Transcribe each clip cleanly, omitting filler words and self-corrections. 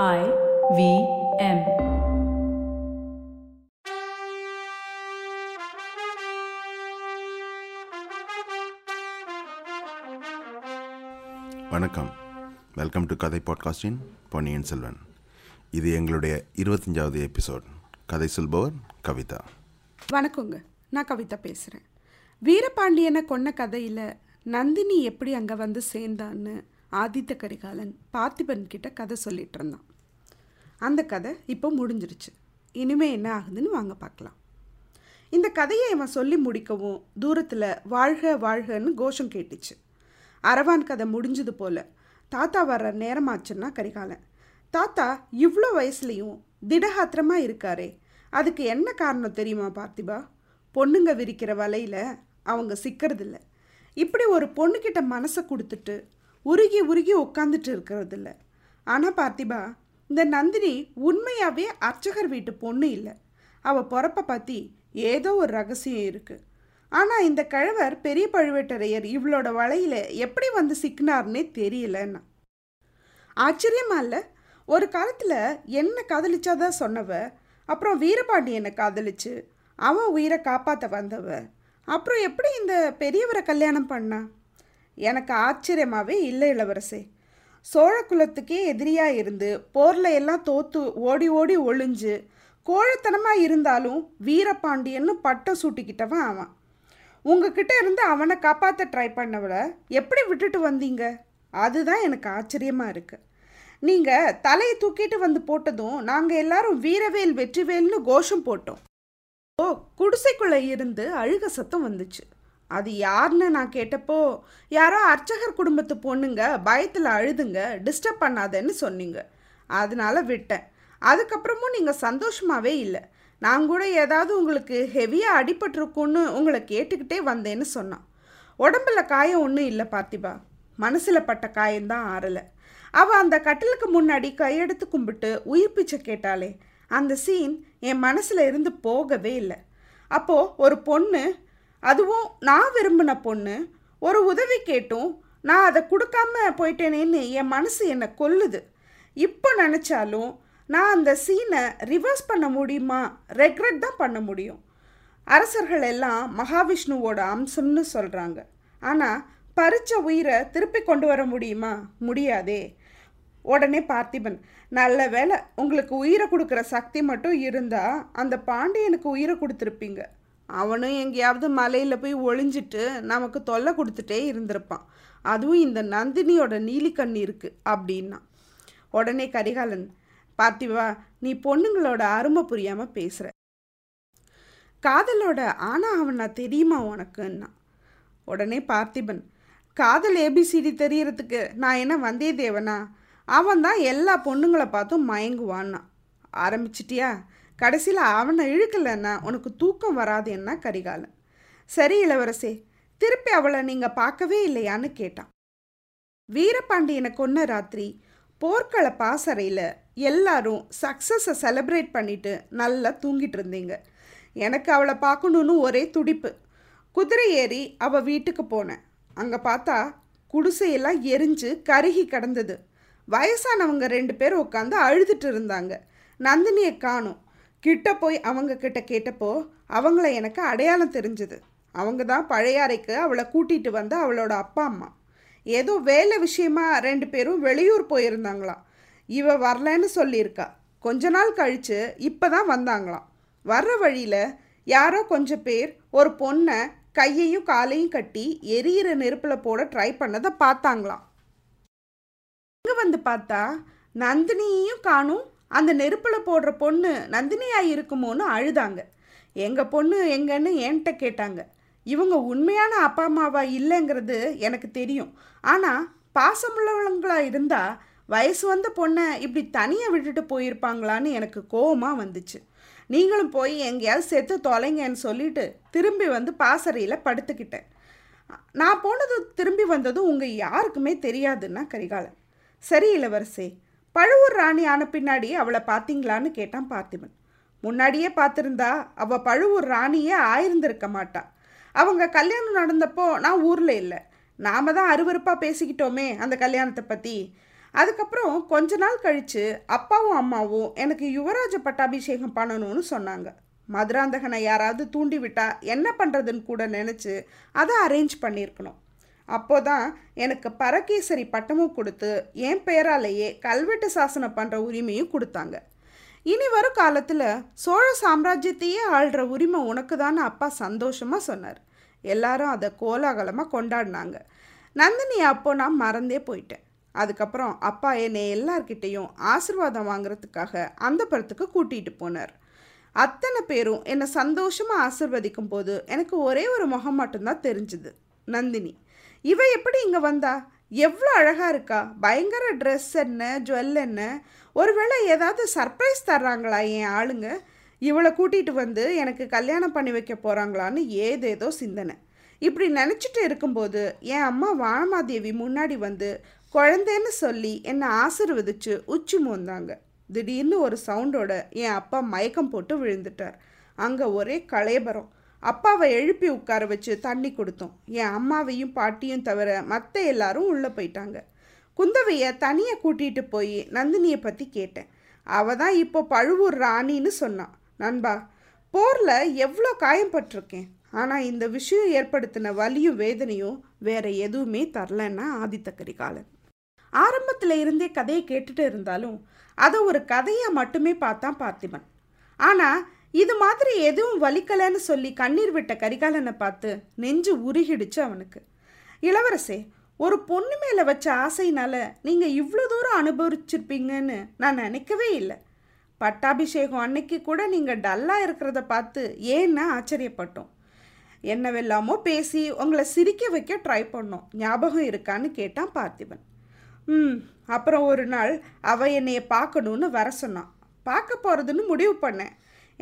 IVM. வணக்கம், welcome to Kathai பாட்காஸ்டின் பொன்னியின் செல்வன். இது எங்களுடைய 25வது எபிசோட். கதை சொல்பவர் கவிதா. வணக்கங்க, நான் கவிதா பேசுகிறேன். வீரபாண்டியனை கொன்ன கதையில் நந்தினி எப்படி அங்கே வந்து சேர்ந்தான்னு ஆதித்த கரிகாலன் பார்த்திபன் கிட்ட கதை சொல்லிகிட்டு இருந்தான். அந்த கதை இப்போ முடிஞ்சிருச்சு. இனிமேல் என்ன ஆகுதுன்னு வாங்க பார்க்கலாம். இந்த கதையை இவன் சொல்லி முடிக்கவும் தூரத்தில் வாழ்க வாழ்கன்னு கோஷம் கேட்டுச்சு. அரவான் கதை முடிஞ்சது போல் தாத்தா வர்ற நேரமாச்சுன்னா கரிகாலன், தாத்தா இவ்வளோ வயசுலேயும் திடகாத்திரமாக இருக்காரே, அதுக்கு என்ன காரணம் தெரியுமா பார்த்திபா? பொண்ணுங்க விரிக்கிற வலையில் அவங்க சிக்கிறதில்ல. இப்படி ஒரு பொண்ணுக்கிட்ட மனசை கொடுத்துட்டு உருகி உருகி உட்காந்துட்டு இருக்கிறதில்ல. ஆனால் பார்த்திபா, இந்த நந்தினி உண்மையாகவே அர்ச்சகர் வீட்டு பொண்ணு இல்லை. அவள் பிறப்பை பற்றி ஏதோ ஒரு ரகசியம் இருக்குது. ஆனால் இந்த கிழவர் பெரிய பழுவேட்டரையர் இவளோட வலையில் எப்படி வந்து சிக்கினார்னே தெரியலன்னா ஆச்சரியமா இல்லை? ஒரு காலத்தில் என்ன காதலிச்சாதான் சொன்னவ, அப்புறம் வீரபாண்டியனை காதலிச்சு அவன் உயிரை காப்பாற்ற வந்தவ, அப்புறம் எப்படி இந்த பெரியவரை கல்யாணம் பண்ணா? எனக்கு ஆச்சரியமாகவே இல்லை இளவரசே. சோழ குலத்துக்கே எதிரியாக இருந்து போரில் எல்லாம் தோற்று ஓடி ஓடி ஒளிஞ்சு கோழைத்தனமாக இருந்தாலும் வீரபாண்டியன்னு பட்டம் சூட்டிக்கிட்டவன் அவன். உங்ககிட்ட இருந்து அவனை காப்பாற்ற ட்ரை பண்ணவளை எப்படி விட்டுட்டு வந்தீங்க? அதுதான் எனக்கு ஆச்சரியமாக இருக்குது. நீங்கள் தலையை தூக்கிட்டு வந்து போட்டதும் நாங்கள் எல்லாரும் வீரவேல் வெற்றிவேல்னு கோஷம் போட்டோம். ஓ, குடிசைக்குள்ளே இருந்து அழுக சத்தம் வந்துச்சு. அது யாருன்னு நான் கேட்டப்போ யாரோ அர்ச்சகர் குடும்பத்து பொண்ணுங்க பயத்தில் அழுதுங்க, டிஸ்டர்ப் பண்ணாதேன்னு சொன்னீங்க. அதனால் விட்டேன். அதுக்கப்புறமும் நீங்கள் சந்தோஷமாகவே இல்லை. நான் கூட ஏதாவது உங்களுக்கு ஹெவியாக அடிபட்டிருக்குன்னு உங்களை கேட்டுக்கிட்டே வந்தேன்னு சொன்னான். உடம்புல காயம் ஒன்றும் இல்லை பார்த்திபா, மனசில் பட்ட காயம்தான் ஆறலை. அவள் அந்த கட்டிலுக்கு முன்னாடி கையெடுத்து கும்பிட்டு உயிர் பிச்சை கேட்டாளே, அந்த சீன் என் மனசில் இருந்து போகவே இல்லை. அப்போது ஒரு பொண்ணு, அதுவும் நான் விரும்பின பொண்ணு, ஒரு உதவி கேட்டும் நான் அதை கொடுக்காம போயிட்டேனேன்னு என் மனசு என்னை கொல்லுது. இப்போ நினச்சாலும் நான் அந்த சீனை ரிவர்ஸ் பண்ண முடியுமா? ரெக்ரெட் தான் பண்ண முடியும். அரசர்கள் எல்லாம் மகாவிஷ்ணுவோட அம்சம்னு சொல்கிறாங்க. ஆனால் பறித்த உயிரை திருப்பி கொண்டு வர முடியுமா? முடியாதே. உடனே பார்த்திபன், நல்ல வேலை உங்களுக்கு உயிரை கொடுக்குற சக்தி மட்டும் இருந்தால் அந்த பாண்டியனுக்கு உயிரை கொடுத்துருப்பீங்க. அவனும் எங்கேயாவது மலையில் போய் ஒளிஞ்சிட்டு நமக்கு தொல்லை கொடுத்துட்டே இருந்திருப்பான். அதுவும் இந்த நந்தினியோட நீலிக்கண்ணி இருக்குது அப்படின்னா. உடனே கரிகாலன், பார்த்திபா, நீ பொண்ணுங்களோட அருமை புரியாமல் பேசுகிற, காதலோட ஆனா அவனா தெரியுமா உனக்குன்னா? உடனே பார்த்திபன், காதல் ABCD தெரியறதுக்கு நான் என்ன வந்தியத்தேவனா? அவன் தான் எல்லா பொண்ணுங்களை பார்த்தும் மயங்குவான்னா ஆரம்பிச்சிட்டியா? கடைசியில் அவனை இழுக்கலைன்னா உனக்கு தூக்கம் வராதுன்னா கரிகாலன். சரி இளவரசே, திருப்பி அவளை நீங்கள் பார்க்கவே இல்லையான்னு கேட்டான். வீரபாண்டியனை கொன்ன ராத்திரி போர்க்கள பாசறையில் எல்லாரும் சக்ஸஸை செலிப்ரேட் பண்ணிவிட்டு நல்லா தூங்கிட்டு இருந்தீங்க. எனக்கு அவளை பார்க்கணுன்னு ஒரே துடிப்பு. குதிரை ஏறி அவள் வீட்டுக்கு போனேன். அங்கே பார்த்தா குடிசையெல்லாம் எரிஞ்சு கருகி கிடந்தது. வயசானவங்க 2 பேர் உட்காந்து அழுதுட்டு இருந்தாங்க. நந்தினியை காணோம். கிட்ட போய் அவங்க கிட்ட கேட்டப்போ அவங்கள எனக்கு அடையாளம் தெரிஞ்சது. அவங்க தான் பழையாறைக்கு அவளை கூட்டிகிட்டு வந்து அவளோட அப்பா அம்மா. ஏதோ வேலை விஷயமா 2 பேரும் வெளியூர் போயிருந்தாங்களாம். இவ வரலன்னு சொல்லியிருக்கா. கொஞ்ச நாள் கழித்து இப்போ தான் வந்தாங்களாம். வர்ற வழியில் யாரோ கொஞ்சம் பேர் ஒரு பொண்ணை கையையும் காலையும் கட்டி எரியிற நெருப்பில் போட ட்ரை பண்ணதை பார்த்தாங்களாம். இங்கே வந்து பார்த்தா நந்தினியையும் காணும். அந்த நெருப்பில் போடுற பொண்ணு நந்தினியாக இருக்குமோன்னு அழுதாங்க. எங்கள் பொண்ணு எங்கன்னு என்கிட்ட கேட்டாங்க. இவங்க உண்மையான அப்பா அம்மாவா இல்லைங்கிறது எனக்கு தெரியும். ஆனால் பாசமுள்ளவங்களாக இருந்தால் வயசு வந்த பொண்ணை இப்படி தனியாக விட்டுட்டு போயிருப்பாங்களான்னு எனக்கு கோபமாக வந்துச்சு. நீங்களும் போய் எங்கேயாவது செத்து தொலைங்கன்னு சொல்லிட்டு திரும்பி வந்து பாசறையில் படுத்துக்கிட்டேன். நான் போனது திரும்பி வந்ததும் உங்கள் யாருக்குமே தெரியாதுன்னா கரிகாலன். சரி இளவரசே, பழுவூர் ராணி ஆன பின்னாடி அவளை பார்த்தீங்களான்னு கேட்டான் பார்த்திபன். முன்னாடியே பார்த்துருந்தா அவள் பழுவூர் ராணியே ஆயிருந்திருக்க மாட்டாள். அவங்க கல்யாணம் நடந்தப்போ நான் ஊரில் இல்லை. நாம் தான் அருவருப்பாக பேசிக்கிட்டோமே அந்த கல்யாணத்தை பற்றி. அதுக்கப்புறம் கொஞ்ச நாள் கழித்து அப்பாவும் அம்மாவும் எனக்கு யுவராஜ பட்டாபிஷேகம் பண்ணணும்னு சொன்னாங்க. மதுராந்தகனை யாராவது தூண்டி விட்டால் என்ன பண்ணுறதுன்னு கூட நினச்சி அதை அரேஞ்ச் பண்ணியிருக்கணும். அப்போதான் எனக்கு பரகேசரி பட்டமும் கொடுத்து என் பெயராலேயே கல்வெட்டு சாசனம் பண்ணுற உரிமையும் கொடுத்தாங்க. இனி வரும் காலத்தில் சோழ சாம்ராஜ்யத்தையே ஆள்ற உரிமை உனக்கு தானே அப்பா சந்தோஷமாக சொன்னார். எல்லாரும் அதை கோலாகலமாக கொண்டாடினாங்க. நந்தினி அப்போது நான் மறந்தே போயிட்டேன். அதுக்கப்புறம் அப்பா என்னை எல்லார்கிட்டேயும் ஆசிர்வாதம் வாங்கிறதுக்காக அந்த படத்துக்கு கூட்டிகிட்டு போனார். அத்தனை பேரும் என்னை சந்தோஷமாக ஆசிர்வதிக்கும் போது எனக்கு ஒரே ஒரு முகம் மட்டும்தான் தெரிஞ்சுது, நந்தினி. இவ எப்படி இங்கே வந்தா? எவ்வளோ அழகாக இருக்கா! பயங்கர ட்ரெஸ் என்ன, ஜுவல் என்ன, ஒருவேளை ஏதாவது சர்ப்ரைஸ் தர்றாங்களா என் ஆளுங்க? இவளை கூட்டிகிட்டு வந்து எனக்கு கல்யாணம் பண்ணி வைக்க போகிறாங்களான்னு ஏதேதோ சிந்தனை. இப்படி நினச்சிட்டு இருக்கும்போது என் அம்மா வானமாதேவி முன்னாடி வந்து குழந்தைன்னு சொல்லி என்னை ஆசிர்வதிச்சு உச்சி மோந்தாங்க. திடீர்னு ஒரு சவுண்டோட என் அப்பா மயக்கம் போட்டு விழுந்துட்டார். அங்கே ஒரே கலைபரம். அப்பாவை எழுப்பி உட்கார வச்சு தண்ணி கொடுத்தோம். என் அம்மாவையும் பாட்டியும் தவிர மற்ற எல்லாரும் உள்ளே போயிட்டாங்க. குந்தவையை தனியாக கூட்டிகிட்டு போய் நந்தினியை பற்றி கேட்டேன். அவள் தான் இப்போ பழுவூர் ராணின்னு சொன்னான். நண்பா, போரில் எவ்வளோ காயம்பட்டிருக்கேன், ஆனால் இந்த விஷயம் ஏற்படுத்தின வலியும் வேதனையும் வேறு எதுவுமே தரலன்னா ஆதித்த கரிகாலன். ஆரம்பத்தில் இருந்தே கதையை கேட்டுட்டு இருந்தாலும் அதை ஒரு கதையாக மட்டுமே பார்த்தான் பார்த்திபன். ஆனால் இது மாதிரி எதுவும் வலிக்கலைன்னு சொல்லி கண்ணீர் விட்ட கரிகாலனை பார்த்து நெஞ்சு உருகிடுச்சு அவனுக்கு. இளவரசே, ஒரு பொண்ணு மேலே வச்ச ஆசையினால் நீங்கள் இவ்வளோ தூரம் அனுபவிச்சிருப்பீங்கன்னு நான் நினைக்கவே இல்லை. பட்டாபிஷேகம் அன்னைக்கு கூட நீங்கள் டல்லாக இருக்கிறத பார்த்து ஏன்னா ஆச்சரியப்பட்டோம். என்னவெல்லாமோ பேசி உங்களை சிரிக்க வைக்க ட்ரை பண்ணோம், ஞாபகம் இருக்கான்னு கேட்டான் பார்த்திபன். அப்புறம் ஒரு நாள் அவள் என்னைய பார்க்கணுன்னு வர சொன்னான். பார்க்க போகிறதுன்னு முடிவு பண்ணேன்.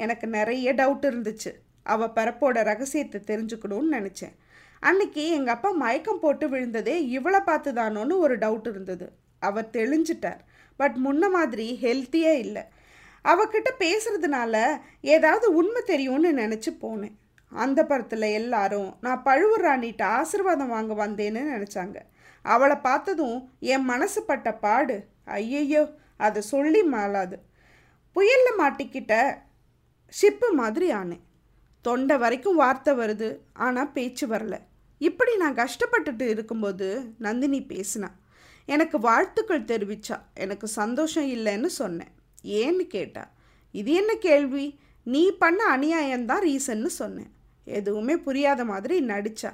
எனக்கு நிறைய டவுட் இருந்துச்சு. அவள் பிறப்போட ரகசியத்தை தெரிஞ்சுக்கணும்னு நினச்சேன். அன்னைக்கு எங்கள் அப்பா மயக்கம் போட்டு விழுந்ததே இவளை பார்த்து தானோன்னு ஒரு டவுட் இருந்தது. அவர் தெளிஞ்சிட்டார். பட் முன்ன மாதிரி ஹெல்த்தியாக இல்லை. அவகிட்ட பேசுகிறதுனால ஏதாவது உண்மை தெரியும்னு நினச்சி போனேன். அந்த படத்தில் எல்லாரும் நான் பழுவூர் ராணிகிட்ட ஆசீர்வாதம் வாங்க வந்தேன்னு நினச்சாங்க. அவளை பார்த்ததும் என் மனசுப்பட்ட பாடு ஐயையோ அதை சொல்லி மாளாது. புயலில் மாட்டிக்கிட்ட ஷிப்பு மாதிரி ஆனேன். தொண்டை வரைக்கும் வார்த்தை வருது, ஆனால் பேச்சு வரல. இப்படி நான் கஷ்டப்பட்டுட்டு இருக்கும்போது நந்தினி பேசினா. எனக்கு வாழ்த்துக்கள் தெரிவித்தா. எனக்கு சந்தோஷம் இல்லைன்னு சொன்னேன். ஏன்னு கேட்டா. இது என்ன கேள்வி, நீ பண்ண அநியாயம்தான் ரீசன்னு சொன்னேன். எதுவுமே புரியாத மாதிரி நடித்தா.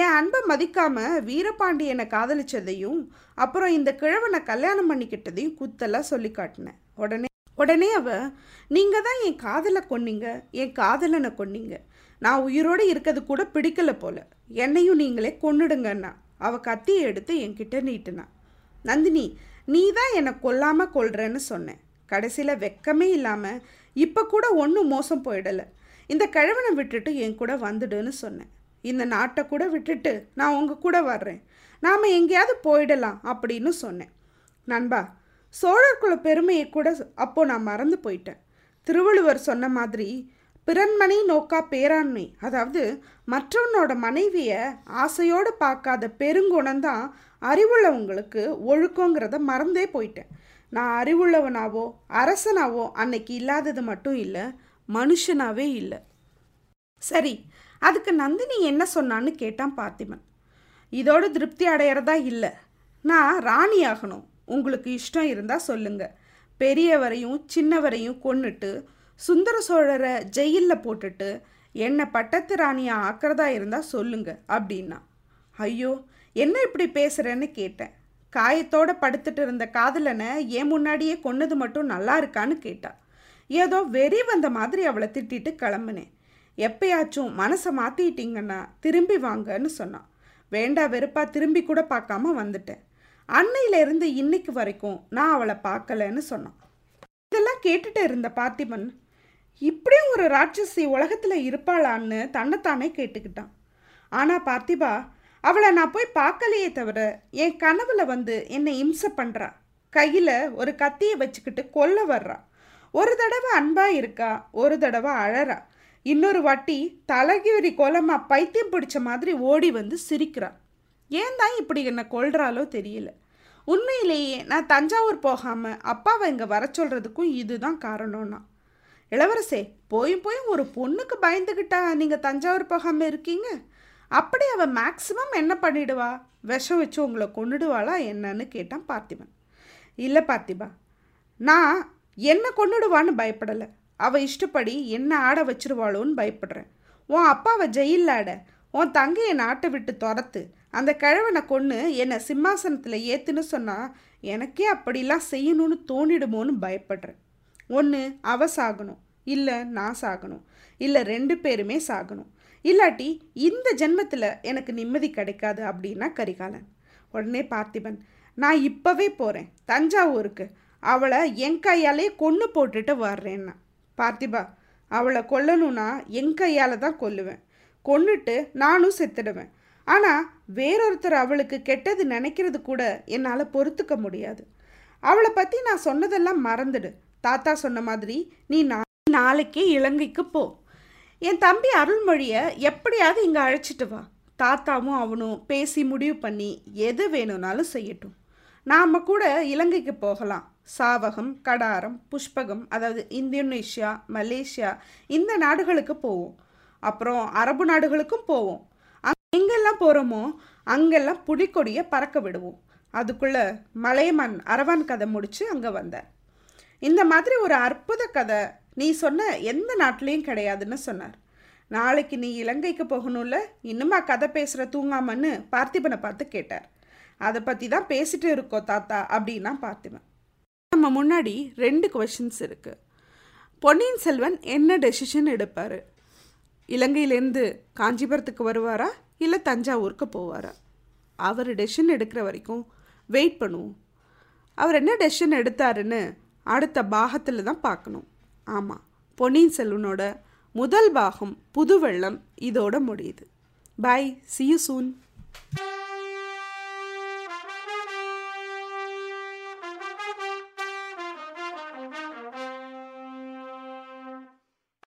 என் அன்பை மதிக்காமல் வீரபாண்டியனை காதலிச்சதையும் அப்புறம் இந்த கிழவனை கல்யாணம் பண்ணிக்கிட்டதையும் குத்தெல்லாம் சொல்லி காட்டினேன். உடனே அவ, நீங்கள் தான் என் காதலை கொன்னீங்க, என் காதலனை கொன்னீங்க, நான் உயிரோடு இருக்கிறது கூட பிடிக்கலை போல, என்னையும் நீங்களே கொன்னுடுங்கன்னா அவள் கத்தியை எடுத்து என்கிட்ட நீட்டுனா. நந்தினி, நீ தான் என்னை கொல்லாமல் கொள்கிறேன்னு சொன்னேன். கடைசியில் வெக்கமே இல்லாமல் இப்போ கூட ஒன்றும் மோசம் போயிடலை, இந்த கிழவனை விட்டுட்டு என் கூட வந்துடுன்னு சொன்னேன். இந்த நாட்டை கூட விட்டுட்டு நான் உங்கள் கூட வர்றேன், நாம் எங்கேயாவது போயிடலாம் அப்படின்னு சொன்னேன். நண்பா, சோழர்குல பெருமையை கூட அப்போது நான் மறந்து போயிட்டேன். திருவள்ளுவர் சொன்ன மாதிரி பிறன்மனை நோக்கா பேராண்மை, அதாவது மற்றவனோட மனைவியை ஆசையோடு பார்க்காத பெருங்குணம்தான் அறிவுள்ளவங்களுக்கு ஒழுக்கங்கிறத மறந்தே போயிட்டேன். நான் அறிவுள்ளவனாவோ அரசனாவோ அன்னைக்கு இல்லாதது மட்டும் இல்லை, மனுஷனாவே இல்லை. சரி, அதுக்கு நந்தினி என்ன சொன்னான்னு கேட்டான் பார்த்திபன். இதோடு திருப்தி அடையிறதா இல்லை, நான் ராணியாகணும், உங்களுக்கு இஷ்டம் இருந்தால் சொல்லுங்கள். பெரியவரையும் சின்னவரையும் கொன்னுட்டு சுந்தர சோழரை ஜெயிலில் போட்டுட்டு என்னை பட்டத்து ராணியாக ஆக்கிறதா இருந்தால் சொல்லுங்கள் அப்படின்னா. ஐயோ, என்ன இப்படி பேசுகிறேன்னு கேட்டேன். காயத்தோடு படுத்துட்டு இருந்த காதலனை ஏன் முன்னாடியே கொன்னது மட்டும் நல்லா இருக்கான்னு கேட்டா. ஏதோ வெறி வந்த மாதிரி அவளை திட்டிட்டு கிளம்புனேன். எப்பயாச்சும் மனசை மாற்றிக்கிட்டீங்கன்னா திரும்பி வாங்கன்னு சொன்னான். வேண்டா வெறுப்பா திரும்பி கூட பார்க்காம வந்துட்டேன். அன்னையிலேருந்து இன்னைக்கு வரைக்கும் நான் அவளை பார்க்கலன்னு சொன்னான். இதெல்லாம் கேட்டுட்டு இருந்த பார்த்திபன் இப்படியும் ஒரு ராட்சசி உலகத்தில் இருப்பாளான்னு தன்னைத்தானே கேட்டுக்கிட்டான். ஆனால் பார்த்திபா, அவளை நான் போய் பார்க்கலையே தவிர என் கனவுல வந்து என்னை இம்சை பண்ணுறா, கையில் ஒரு கத்தியை வச்சுக்கிட்டு கொல்ல வர்றா, ஒரு தடவை அன்பாக இருக்கா, ஒரு தடவை அழறா, இன்னொரு வாட்டி தலைகிரி கோலமாக பைத்தியம் பிடிச்ச மாதிரி ஓடி வந்து சிரிக்கிறா. ஏன் தான் இப்படி என்னை கொள்கிறாலோ தெரியல. உண்மையிலேயே நான் தஞ்சாவூர் போகாமல் அப்பாவை இங்கே வர சொல்கிறதுக்கும் இதுதான் காரணம்னா. இளவரசே, போய் போய் ஒரு பொண்ணுக்கு பயந்துக்கிட்டா நீங்கள் தஞ்சாவூர் போகாமல் இருக்கீங்க? அப்படி அவள் மேக்சிமம் என்ன பண்ணிடுவா? விஷம் வச்சு உங்களை கொண்டுடுவாளா என்னன்னு கேட்டான் பார்த்திபன். இல்லை பார்த்திபா, நான் என்ன கொண்டுடுவான்னு பயப்படலை, அவள் இஷ்டப்படி என்ன ஆட வச்சிருவாளோன்னு பயப்படுறேன். உன் அப்பாவை ஜெயிலில் ஆட, உன் தங்கையை நாட்டை விட்டு துரத்து, அந்த கிழவனை கொன்று என்னை சிம்மாசனத்தில் ஏற்றுன்னு சொன்னால் எனக்கே அப்படிலாம் செய்யணும்னு தோணிடுமோன்னு பயப்படுறேன். ஒன்று அவ சாகணும், இல்லை நான் சாகணும், இல்லை ரெண்டு பேருமே சாகணும். இல்லாட்டி இந்த ஜென்மத்தில் எனக்கு நிம்மதி கிடைக்காது அப்படின்னா கரிகாலன். உடனே பார்த்திபன், நான் இப்போவே போகிறேன் தஞ்சாவூருக்கு, அவளை என் கையாலே கொன்று போட்டுட்டு வர்றேன்னா. பார்த்திபா, அவளை கொல்லணும்னா என் கையால் தான் கொல்லுவேன், கொன்னுட்டு நானும் செத்துடுவேன். ஆனால் வேறொருத்தர் அவளுக்கு கெட்டது நினைக்கிறது கூட என்னால் பொறுத்துக்க முடியாது. அவளை பற்றி நான் சொன்னதெல்லாம் மறந்துடு. தாத்தா சொன்ன மாதிரி நீ நாளைக்கே இலங்கைக்கு போ. என் தம்பி அருள்மொழியை எப்படியாவது இங்கே அழைச்சிட்டு வா. தாத்தாவும் அவனும் பேசி முடிவு பண்ணி எது வேணும்னாலும் செய்யட்டும். நாம் கூட இலங்கைக்கு போகலாம். சாவகம், கடாரம், புஷ்பகம், அதாவது இந்தோனேஷியா, மலேசியா, இந்த நாடுகளுக்கு போவோம். அப்புறம் அரபு நாடுகளுக்கும் போவோம். எங்கெல்லாம் போகிறோமோ அங்கெல்லாம் புலிக்கொடியை பறக்க விடுவோம். அதுக்குள்ளே மலையம்மன் அரவான் கதை முடித்து அங்கே வந்தார். இந்த மாதிரி ஒரு அற்புத கதை நீ சொன்ன எந்த நாட்டிலையும் கிடையாதுன்னு சொன்னார். நாளைக்கு நீ இலங்கைக்கு போகணும்ல, இன்னுமா கதை பேசுகிற தூங்காமன்னு பார்த்திபனை பார்த்து கேட்டார். அதை பற்றி தான் பேசிகிட்டு இருக்கோ தாத்தா அப்படின்னா பார்த்திபன். நம்ம முன்னாடி 2 கொஷின்ஸ் இருக்குது. பொன்னியின் செல்வன் என்ன டெசிஷன் எடுப்பார்? இலங்கையிலேருந்து காஞ்சிபுரத்துக்கு வருவாரா, இல்லை தஞ்சாவூருக்கு போவாரா? அவர் டெசிஷன் எடுக்கிற வரைக்கும் வெயிட் பண்ணுவோம். அவர் என்ன டெசிஷன் எடுத்தாருன்னு அடுத்த பாகத்தில் தான் பார்க்கணும். ஆமாம், பொன்னியின் செல்வனோட முதல் பாகம் புதுவெள்ளம் இதோட முடியுது. Bye, see you soon.